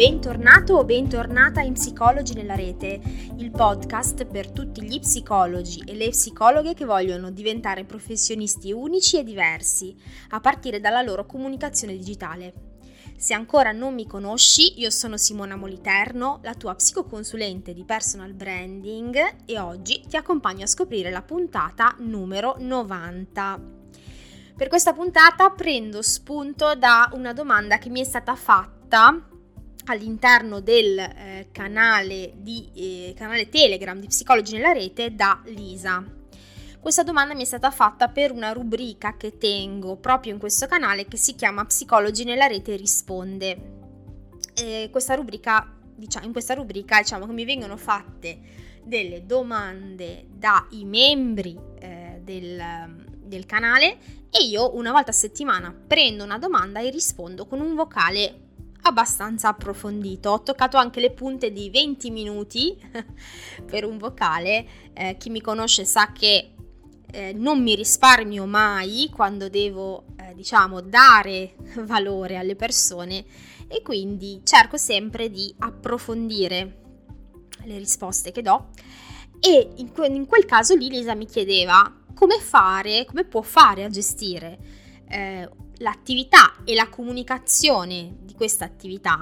Bentornato o bentornata in Psicologi nella Rete, il podcast per tutti gli psicologi e le psicologhe che vogliono diventare professionisti unici e diversi, a partire dalla loro comunicazione digitale. Se ancora non mi conosci, io sono Simona Moliterno, la tua psicoconsulente di personal branding, e oggi ti accompagno a scoprire la puntata numero 90. Per questa puntata prendo spunto da una domanda che mi è stata fatta all'interno del canale Telegram di Psicologi nella Rete da Lisa. Questa domanda mi è stata fatta per una rubrica che tengo proprio in questo canale che si chiama Psicologi nella Rete risponde. In questa rubrica che mi vengono fatte delle domande dai membri del canale e io una volta a settimana prendo una domanda e rispondo con un vocale abbastanza approfondito. Ho toccato anche le punte di 20 minuti per un vocale. Chi mi conosce sa che non mi risparmio mai quando devo dare valore alle persone, e quindi cerco sempre di approfondire le risposte che do, e in quel caso lì Lisa mi chiedeva come può fare a gestire l'attività e la comunicazione di questa attività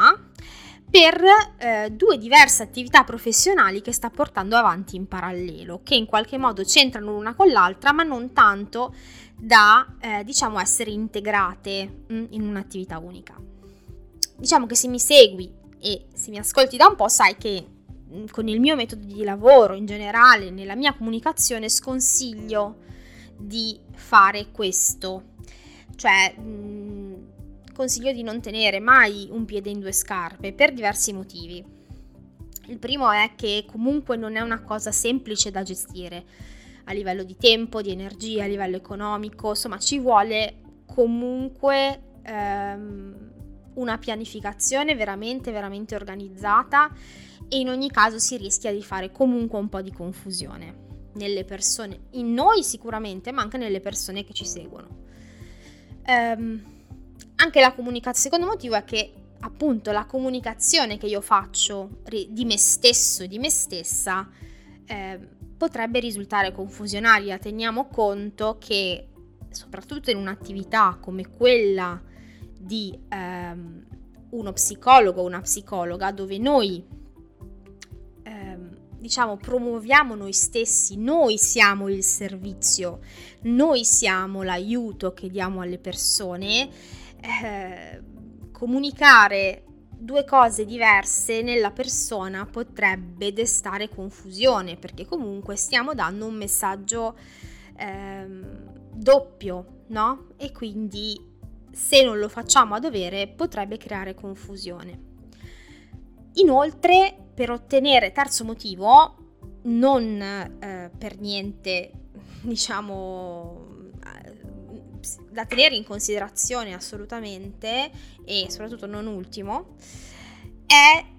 per due diverse attività professionali che sta portando avanti in parallelo, che in qualche modo c'entrano l'una con l'altra, ma non tanto da essere integrate in un'attività unica. Diciamo che se mi segui e se mi ascolti da un po' sai che con il mio metodo di lavoro in generale, nella mia comunicazione, sconsiglio di fare questo, cioè consiglio di non tenere mai un piede in due scarpe per diversi motivi. Il primo è che comunque non è una cosa semplice da gestire a livello di tempo, di energia, a livello economico, insomma ci vuole comunque una pianificazione veramente veramente organizzata, e in ogni caso si rischia di fare comunque un po' di confusione nelle persone, in noi sicuramente, ma anche nelle persone che ci seguono. Anche la comunicazione, secondo motivo è che appunto la comunicazione che io faccio di me stesso e di me stessa potrebbe risultare confusionaria. Teniamo conto che soprattutto in un'attività come quella di uno psicologo o una psicologa, dove noi promuoviamo noi stessi, noi siamo il servizio, noi siamo l'aiuto che diamo alle persone, comunicare due cose diverse nella persona potrebbe destare confusione, perché comunque stiamo dando un messaggio doppio, no? E quindi se non lo facciamo a dovere potrebbe creare confusione. Inoltre, per ottenere, terzo motivo, non per niente da tenere in considerazione assolutamente, e soprattutto non ultimo,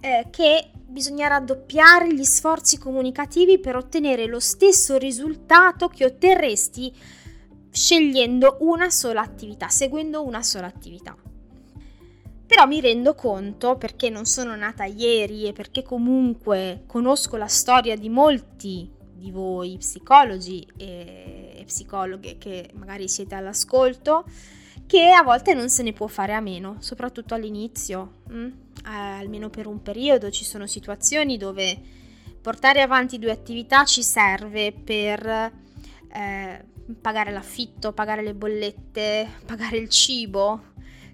è che bisogna raddoppiare gli sforzi comunicativi per ottenere lo stesso risultato che otterresti scegliendo una sola attività, seguendo una sola attività. Però mi rendo conto, perché non sono nata ieri e perché comunque conosco la storia di molti di voi psicologi e psicologhe che magari siete all'ascolto, che a volte non se ne può fare a meno, soprattutto all'inizio, almeno per un periodo. Ci sono situazioni dove portare avanti due attività ci serve per pagare l'affitto, pagare le bollette, pagare il cibo,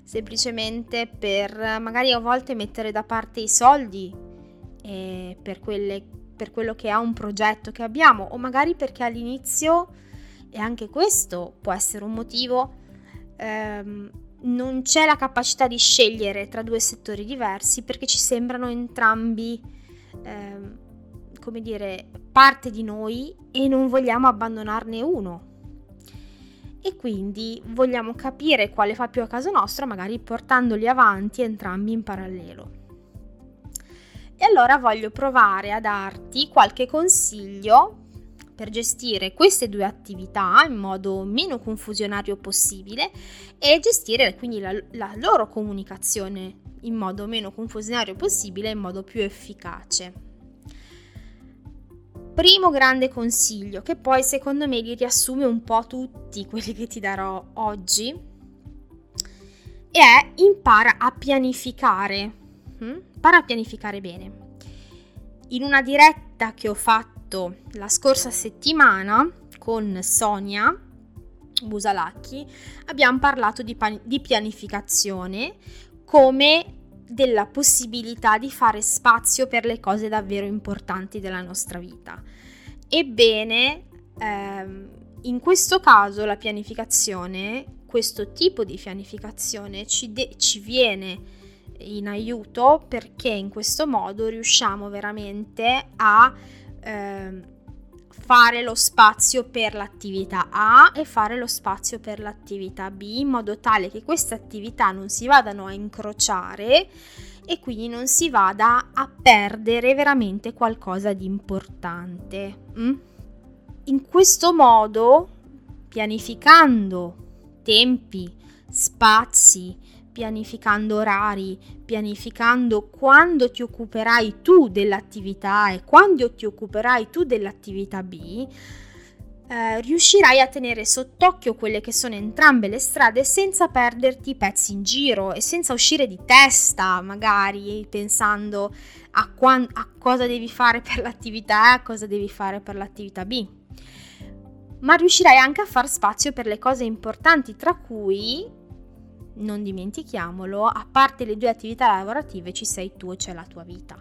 semplicemente per magari a volte mettere da parte i soldi per quello che è un progetto che abbiamo, o magari perché all'inizio, e anche questo può essere un motivo, non c'è la capacità di scegliere tra due settori diversi perché ci sembrano entrambi parte di noi e non vogliamo abbandonarne uno. E quindi vogliamo capire quale fa più a caso nostro, magari portandoli avanti entrambi in parallelo. E allora voglio provare a darti qualche consiglio per gestire queste due attività in modo meno confusionario possibile e gestire quindi la loro comunicazione in modo meno confusionario possibile, in modo più efficace. Primo grande consiglio, che poi secondo me li riassume un po' tutti quelli che ti darò oggi, è: impara a pianificare. Impara a pianificare bene. In una diretta che ho fatto la scorsa settimana con Sonia Busalacchi abbiamo parlato di pianificazione come della possibilità di fare spazio per le cose davvero importanti della nostra vita. Ebbene, in questo caso la pianificazione, questo tipo di pianificazione ci viene in aiuto, perché in questo modo riusciamo veramente a fare lo spazio per l'attività A e fare lo spazio per l'attività B, in modo tale che queste attività non si vadano a incrociare e quindi non si vada a perdere veramente qualcosa di importante. In questo modo, pianificando tempi, spazi, pianificando orari, pianificando quando ti occuperai tu dell'attività A e quando ti occuperai tu dell'attività B, riuscirai a tenere sott'occhio quelle che sono entrambe le strade senza perderti i pezzi in giro e senza uscire di testa, magari pensando a cosa devi fare per l'attività A e a cosa devi fare per l'attività B. Ma riuscirai anche a far spazio per le cose importanti, tra cui, non dimentichiamolo, a parte le due attività lavorative ci sei tu e c'è la tua vita.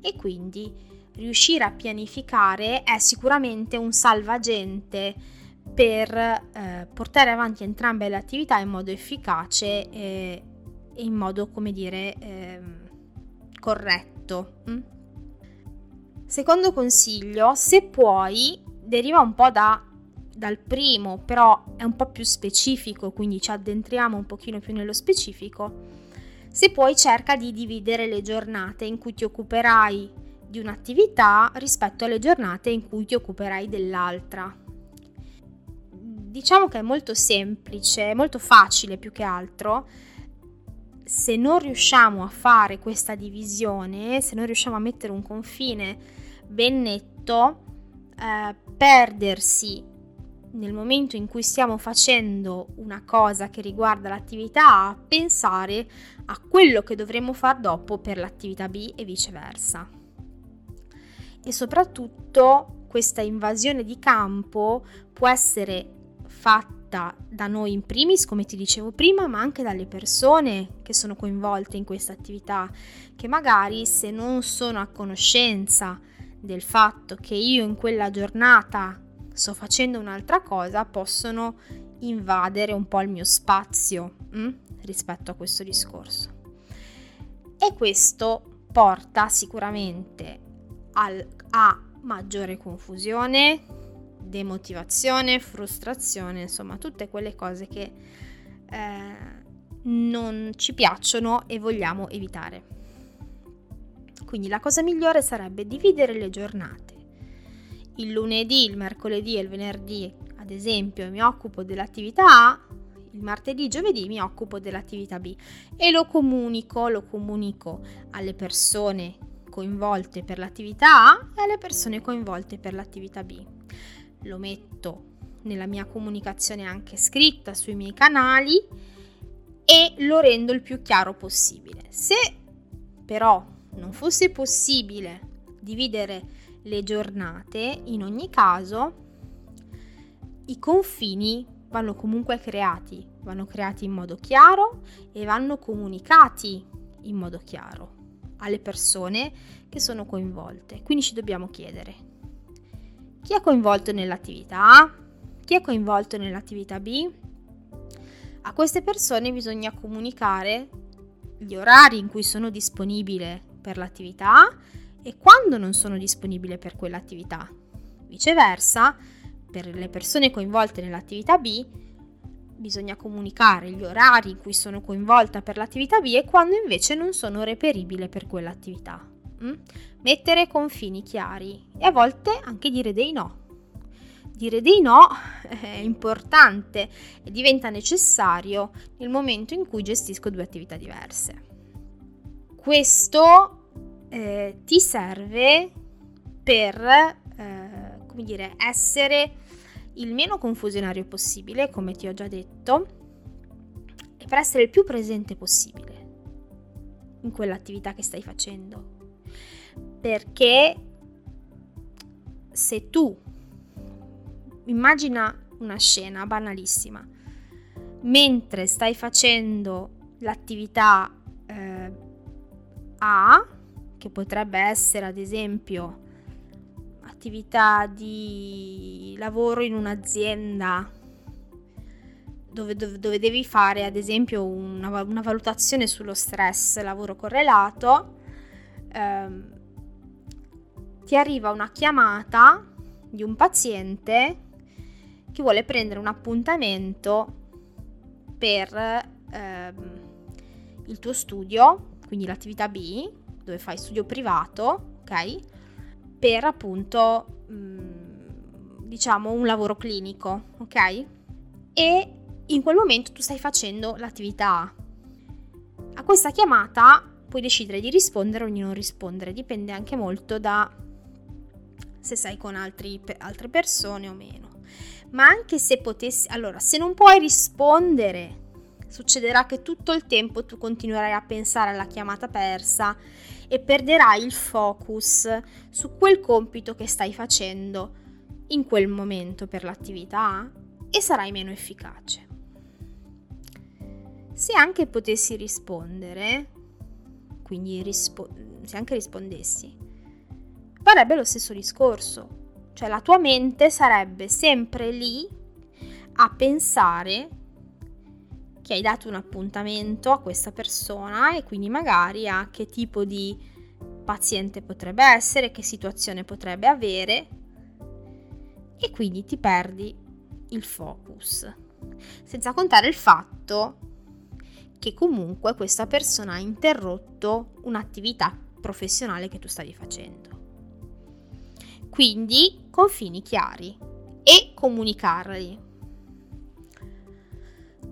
E quindi riuscire a pianificare è sicuramente un salvagente per portare avanti entrambe le attività in modo efficace e in modo, corretto. Secondo consiglio, se puoi, deriva un po' dal primo, però è un po' più specifico, quindi ci addentriamo un pochino più nello specifico. Se puoi, cerca di dividere le giornate in cui ti occuperai di un'attività rispetto alle giornate in cui ti occuperai dell'altra. Diciamo che è molto semplice, molto facile più che altro. Se non riusciamo a fare questa divisione, se non riusciamo a mettere un confine ben netto, perdersi nel momento in cui stiamo facendo una cosa che riguarda l'attività A, pensare a quello che dovremo far dopo per l'attività B e viceversa. E soprattutto questa invasione di campo può essere fatta da noi in primis, come ti dicevo prima, ma anche dalle persone che sono coinvolte in questa attività, che magari, se non sono a conoscenza del fatto che io in quella giornata sto facendo un'altra cosa, possono invadere un po' il mio spazio rispetto a questo discorso. E questo porta sicuramente a maggiore confusione, demotivazione, frustrazione, insomma tutte quelle cose che non ci piacciono e vogliamo evitare. Quindi la cosa migliore sarebbe dividere le giornate. Il lunedì, il mercoledì e il venerdì, ad esempio, mi occupo dell'attività A, il martedì e giovedì mi occupo dell'attività B e lo comunico alle persone coinvolte per l'attività A e alle persone coinvolte per l'attività B. Lo metto nella mia comunicazione anche scritta sui miei canali e lo rendo il più chiaro possibile. Se però non fosse possibile dividere le giornate, in ogni caso i confini vanno comunque creati, in modo chiaro e vanno comunicati in modo chiaro alle persone che sono coinvolte. Quindi ci dobbiamo chiedere: chi è coinvolto nell'attività A? Chi è coinvolto nell'attività B? A queste persone bisogna comunicare gli orari in cui sono disponibile per l'attività A e quando non sono disponibile per quell'attività. Viceversa, per le persone coinvolte nell'attività B bisogna comunicare gli orari in cui sono coinvolta per l'attività B e quando invece non sono reperibile per quell'attività. Mettere confini chiari e a volte anche dire dei no. dire di no è importante e diventa necessario nel momento in cui gestisco due attività diverse. Questo ti serve per essere il meno confusionario possibile, come ti ho già detto, e per essere il più presente possibile in quell'attività che stai facendo. Perché se tu immagina una scena banalissima, mentre stai facendo l'attività A, che potrebbe essere ad esempio attività di lavoro in un'azienda dove devi fare ad esempio una valutazione sullo stress lavoro correlato, ti arriva una chiamata di un paziente che vuole prendere un appuntamento per il tuo studio, quindi l'attività B, dove fai studio privato, ok? Per appunto un lavoro clinico, ok? E in quel momento tu stai facendo l'attività A. A questa chiamata puoi decidere di rispondere o di non rispondere, dipende anche molto da se sei con altre persone o meno. Ma anche se potessi, allora, se non puoi rispondere, succederà che tutto il tempo tu continuerai a pensare alla chiamata persa e perderai il focus su quel compito che stai facendo in quel momento per l'attività e sarai meno efficace. Se anche potessi rispondere, quindi se anche rispondessi, farebbe lo stesso discorso, cioè la tua mente sarebbe sempre lì a pensare che hai dato un appuntamento a questa persona e quindi magari a che tipo di paziente potrebbe essere, che situazione potrebbe avere, e quindi ti perdi il focus, senza contare il fatto che comunque questa persona ha interrotto un'attività professionale che tu stavi facendo. Quindi confini chiari e comunicarli.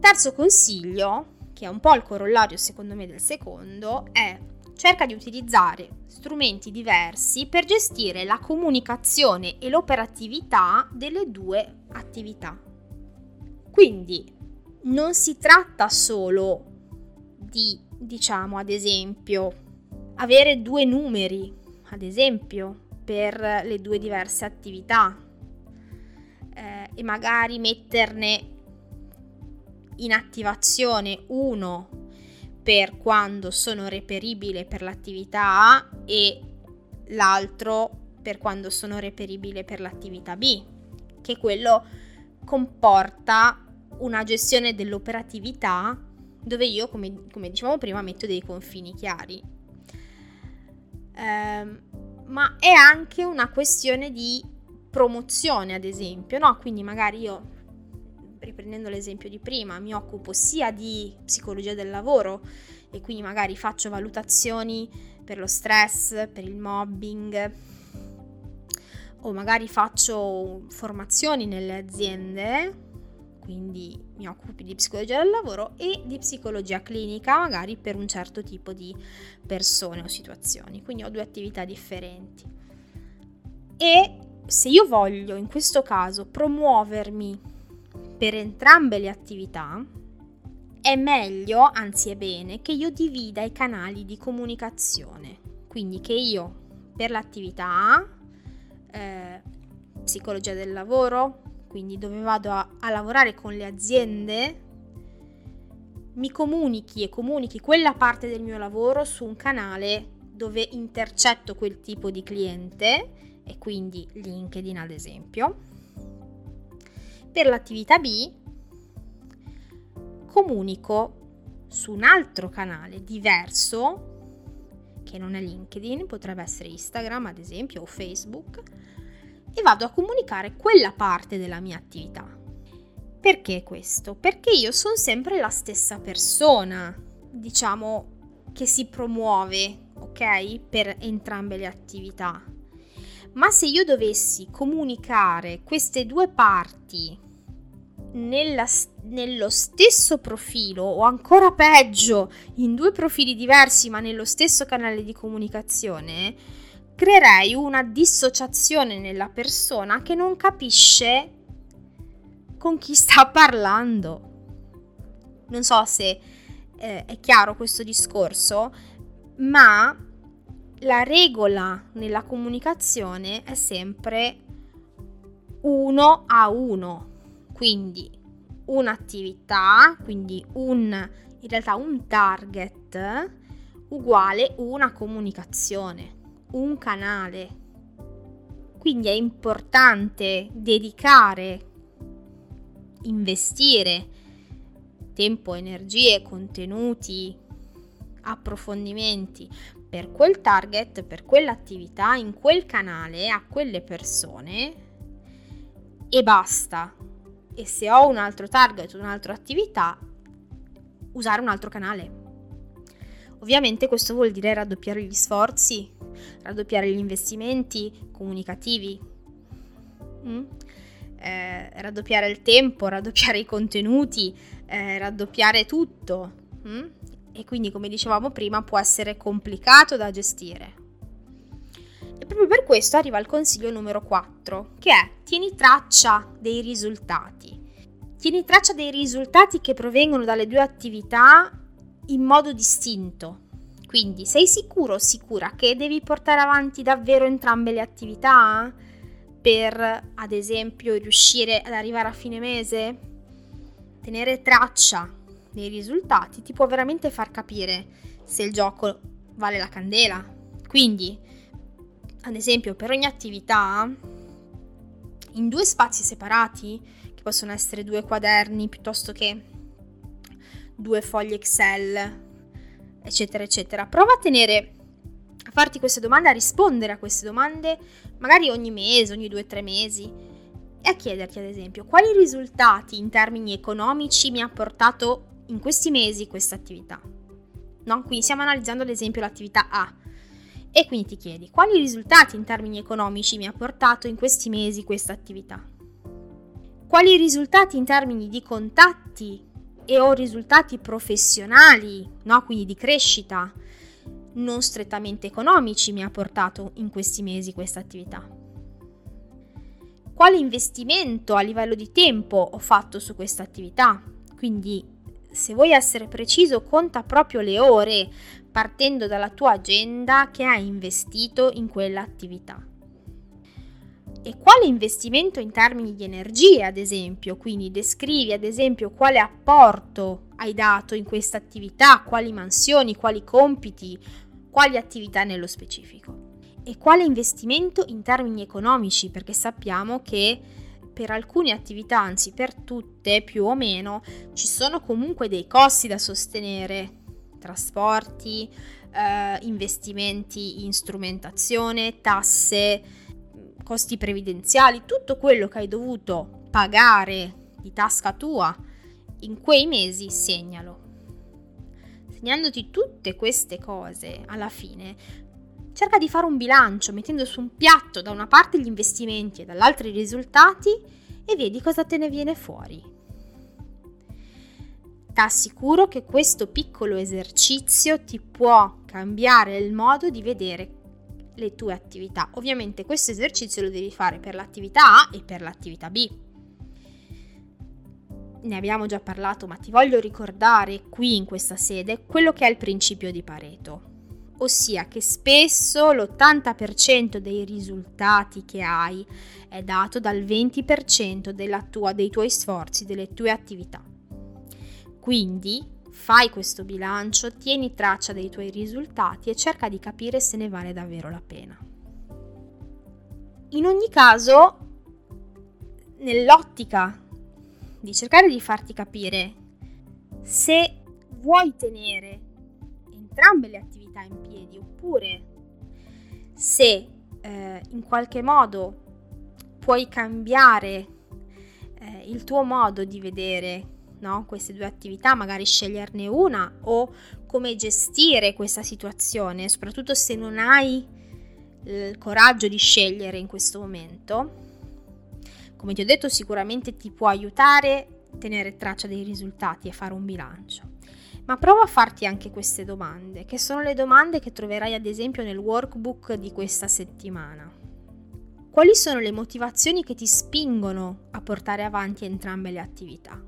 Terzo consiglio, che è un po' il corollario secondo me del secondo, è: cerca di utilizzare strumenti diversi per gestire la comunicazione e l'operatività delle due attività. Quindi non si tratta solo di, ad esempio, avere due numeri, ad esempio, per le due diverse attività e magari metterne in attivazione uno per quando sono reperibile per l'attività A e l'altro per quando sono reperibile per l'attività B, che quello comporta una gestione dell'operatività dove io, come dicevamo prima, metto dei confini chiari. Ma è anche una questione di promozione, ad esempio, no? Quindi magari io, riprendendo l'esempio di prima, mi occupo sia di psicologia del lavoro e quindi magari faccio valutazioni per lo stress, per il mobbing, o magari faccio formazioni nelle aziende, quindi mi occupo di psicologia del lavoro, e di psicologia clinica magari per un certo tipo di persone o situazioni. Quindi ho due attività differenti. E se io voglio in questo caso promuovermi per entrambe le attività, è meglio, anzi è bene, che io divida i canali di comunicazione. Quindi che io per l'attività psicologia del lavoro, quindi dove vado a lavorare con le aziende, mi comunichi quella parte del mio lavoro su un canale dove intercetto quel tipo di cliente, e quindi LinkedIn ad esempio. Per l'attività B comunico su un altro canale diverso, che non è LinkedIn, potrebbe essere Instagram ad esempio o Facebook, e vado a comunicare quella parte della mia attività. Perché questo? Perché io sono sempre la stessa persona, che si promuove, ok? Per entrambe le attività. Ma se io dovessi comunicare queste due parti nello stesso profilo, o ancora peggio, in due profili diversi ma nello stesso canale di comunicazione, creerei una dissociazione nella persona che non capisce con chi sta parlando. Non so se è chiaro questo discorso, ma la regola nella comunicazione è sempre 1 a 1. Quindi un'attività, quindi in realtà un target uguale una comunicazione, un canale. Quindi è importante dedicare, investire tempo, energie, contenuti, approfondimenti per quel target, per quell'attività, in quel canale, a quelle persone e basta. E se ho un altro target, un'altra attività, usare un altro canale. Ovviamente questo vuol dire raddoppiare gli sforzi, raddoppiare gli investimenti comunicativi, raddoppiare il tempo, raddoppiare i contenuti, raddoppiare tutto. E quindi, come dicevamo prima, può essere complicato da gestire. E proprio per questo arriva il consiglio numero 4, che è: tieni traccia dei risultati. Tieni traccia dei risultati che provengono dalle due attività in modo distinto. Quindi sei sicuro o sicura che devi portare avanti davvero entrambe le attività per, ad esempio, riuscire ad arrivare a fine mese? Tenere traccia dei risultati ti può veramente far capire se il gioco vale la candela. Quindi, ad esempio, per ogni attività, in due spazi separati, che possono essere 2 quaderni piuttosto che 2 fogli Excel, eccetera eccetera, prova a tenere, a farti queste domande, a rispondere a queste domande magari ogni mese, ogni 2 o 3 mesi, e a chiederti, ad esempio, quali risultati in termini economici mi ha portato in questi mesi questa attività, no? Quindi stiamo analizzando, ad esempio, l'attività A, e quindi ti chiedi quali risultati in termini economici mi ha portato in questi mesi questa attività, quali risultati in termini di contatti e o risultati professionali, no? Quindi di crescita non strettamente economici mi ha portato in questi mesi questa attività, quale investimento a livello di tempo ho fatto su questa attività. Quindi, se vuoi essere preciso, conta proprio le ore partendo dalla tua agenda che hai investito in quell'attività. E quale investimento in termini di energie, ad esempio? Quindi descrivi, ad esempio, quale apporto hai dato in questa attività, quali mansioni, quali compiti, quali attività nello specifico. E quale investimento in termini economici, perché sappiamo che per alcune attività, anzi per tutte più o meno, ci sono comunque dei costi da sostenere, trasporti, investimenti in strumentazione, tasse, costi previdenziali, tutto quello che hai dovuto pagare di tasca tua in quei mesi, segnalo. Segnandoti tutte queste cose, alla fine cerca di fare un bilancio, mettendo su un piatto da una parte gli investimenti e dall'altra i risultati, e vedi cosa te ne viene fuori. Ti assicuro che questo piccolo esercizio ti può cambiare il modo di vedere le tue attività. Ovviamente questo esercizio lo devi fare per l'attività A e per l'attività B. Ne abbiamo già parlato, ma ti voglio ricordare qui in questa sede quello che è il principio di Pareto. Ossia che spesso l'80% dei risultati che hai è dato dal 20% dei tuoi sforzi, delle tue attività. Quindi fai questo bilancio, tieni traccia dei tuoi risultati e cerca di capire se ne vale davvero la pena. In ogni caso, nell'ottica di cercare di farti capire se vuoi tenere entrambe le attività in piedi, oppure se in qualche modo puoi cambiare il tuo modo di vedere, no? Queste due attività, magari sceglierne una, o come gestire questa situazione, soprattutto se non hai il coraggio di scegliere in questo momento, come ti ho detto, sicuramente ti può aiutare tenere traccia dei risultati e fare un bilancio. Ma prova a farti anche queste domande, che sono le domande che troverai ad esempio nel workbook di questa settimana. Quali sono le motivazioni che ti spingono a portare avanti entrambe le attività?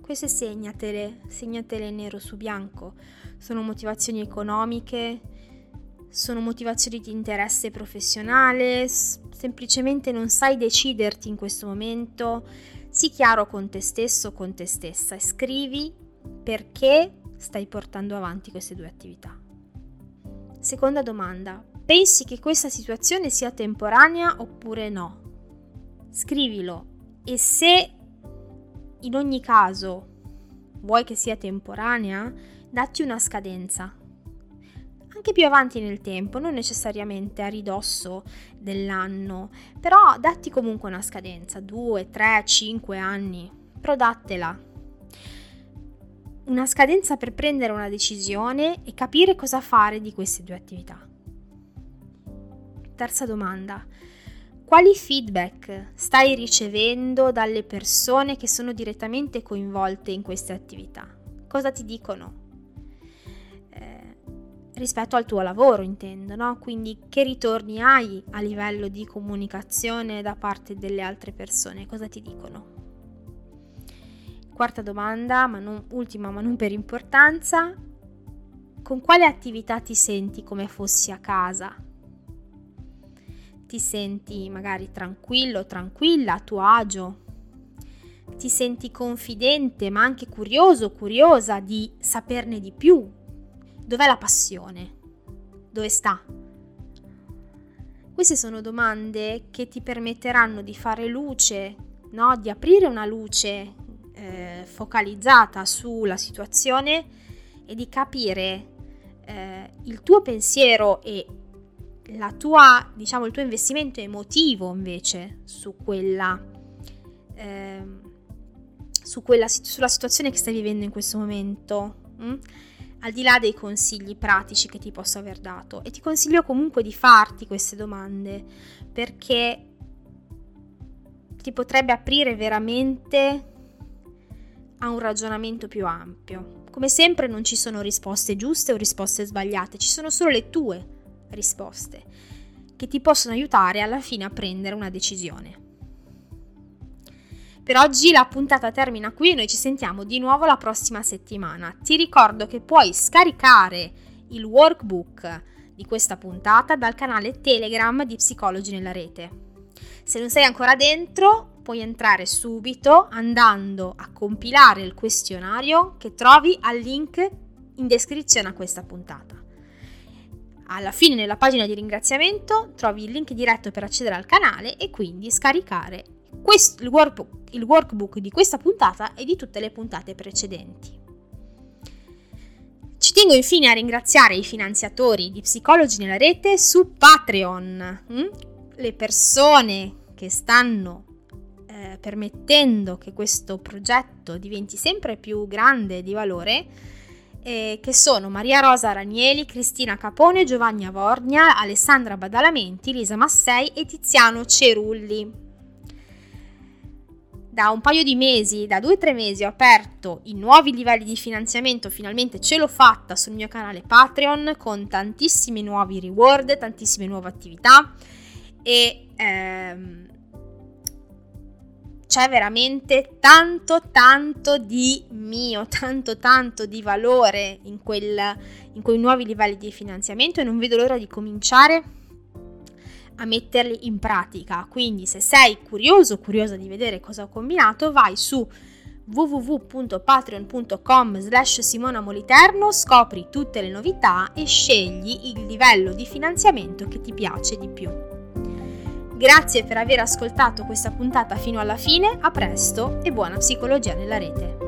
Queste segnatele nero su bianco. Sono motivazioni economiche, sono motivazioni di interesse professionale, semplicemente non sai deciderti in questo momento. Sii chiaro con te stesso o con te stessa e scrivi perché stai portando avanti queste due attività. Seconda domanda: pensi che questa situazione sia temporanea oppure no? Scrivilo, e se in ogni caso vuoi che sia temporanea, datti una scadenza. Anche più avanti nel tempo, non necessariamente a ridosso dell'anno, però datti comunque una scadenza, 2, 3, 5 anni, però dattela. Una scadenza per prendere una decisione e capire cosa fare di queste due attività. Terza domanda: quali feedback stai ricevendo dalle persone che sono direttamente coinvolte in queste attività? Cosa ti dicono? Rispetto al tuo lavoro, intendo, no? Quindi che ritorni hai a livello di comunicazione da parte delle altre persone? Cosa ti dicono? Quarta domanda, ultima ma non per importanza: con quale attività ti senti come fossi a casa? Ti senti magari tranquillo, tranquilla, a tuo agio? Ti senti confidente ma anche curioso, curiosa di saperne di più? Dov'è la passione? Dove sta? Queste sono domande che ti permetteranno di fare luce, no? Di aprire una luce focalizzata sulla situazione e di capire il tuo pensiero e la tua, diciamo, il tuo investimento emotivo invece sulla situazione che stai vivendo in questo momento. Al di là dei consigli pratici che ti posso aver dato, e ti consiglio comunque di farti queste domande perché ti potrebbe aprire veramente a un ragionamento più ampio. Come sempre non ci sono risposte giuste o risposte sbagliate, ci sono solo le tue risposte che ti possono aiutare alla fine a prendere una decisione. Per oggi la puntata termina qui e noi ci sentiamo di nuovo la prossima settimana. Ti ricordo che puoi scaricare il workbook di questa puntata dal canale Telegram di Psicologi nella Rete. Se non sei ancora dentro, puoi entrare subito andando a compilare il questionario che trovi al link in descrizione a questa puntata. Alla fine, nella pagina di ringraziamento, trovi il link diretto per accedere al canale e quindi scaricare il workbook di questa puntata e di tutte le puntate precedenti. Ci tengo infine a ringraziare i finanziatori di Psicologi nella Rete su Patreon, le persone che stanno permettendo che questo progetto diventi sempre più grande di valore, che sono Maria Rosa Ranieri, Cristina Capone, Giovanna Vornia, Alessandra Badalamenti, Lisa Massei e Tiziano Cerulli. Da un paio di mesi, da 2-3 mesi, ho aperto i nuovi livelli di finanziamento, finalmente ce l'ho fatta sul mio canale Patreon, con tantissimi nuovi reward, tantissime nuove attività e c'è veramente tanto di valore in quei nuovi livelli di finanziamento e non vedo l'ora di cominciare a metterli in pratica. Quindi se sei curioso, curiosa di vedere cosa ho combinato, vai su www.patreon.com/Simona Moliterno, scopri tutte le novità e scegli il livello di finanziamento che ti piace di più. Grazie per aver ascoltato questa puntata fino alla fine, a presto e buona psicologia nella rete.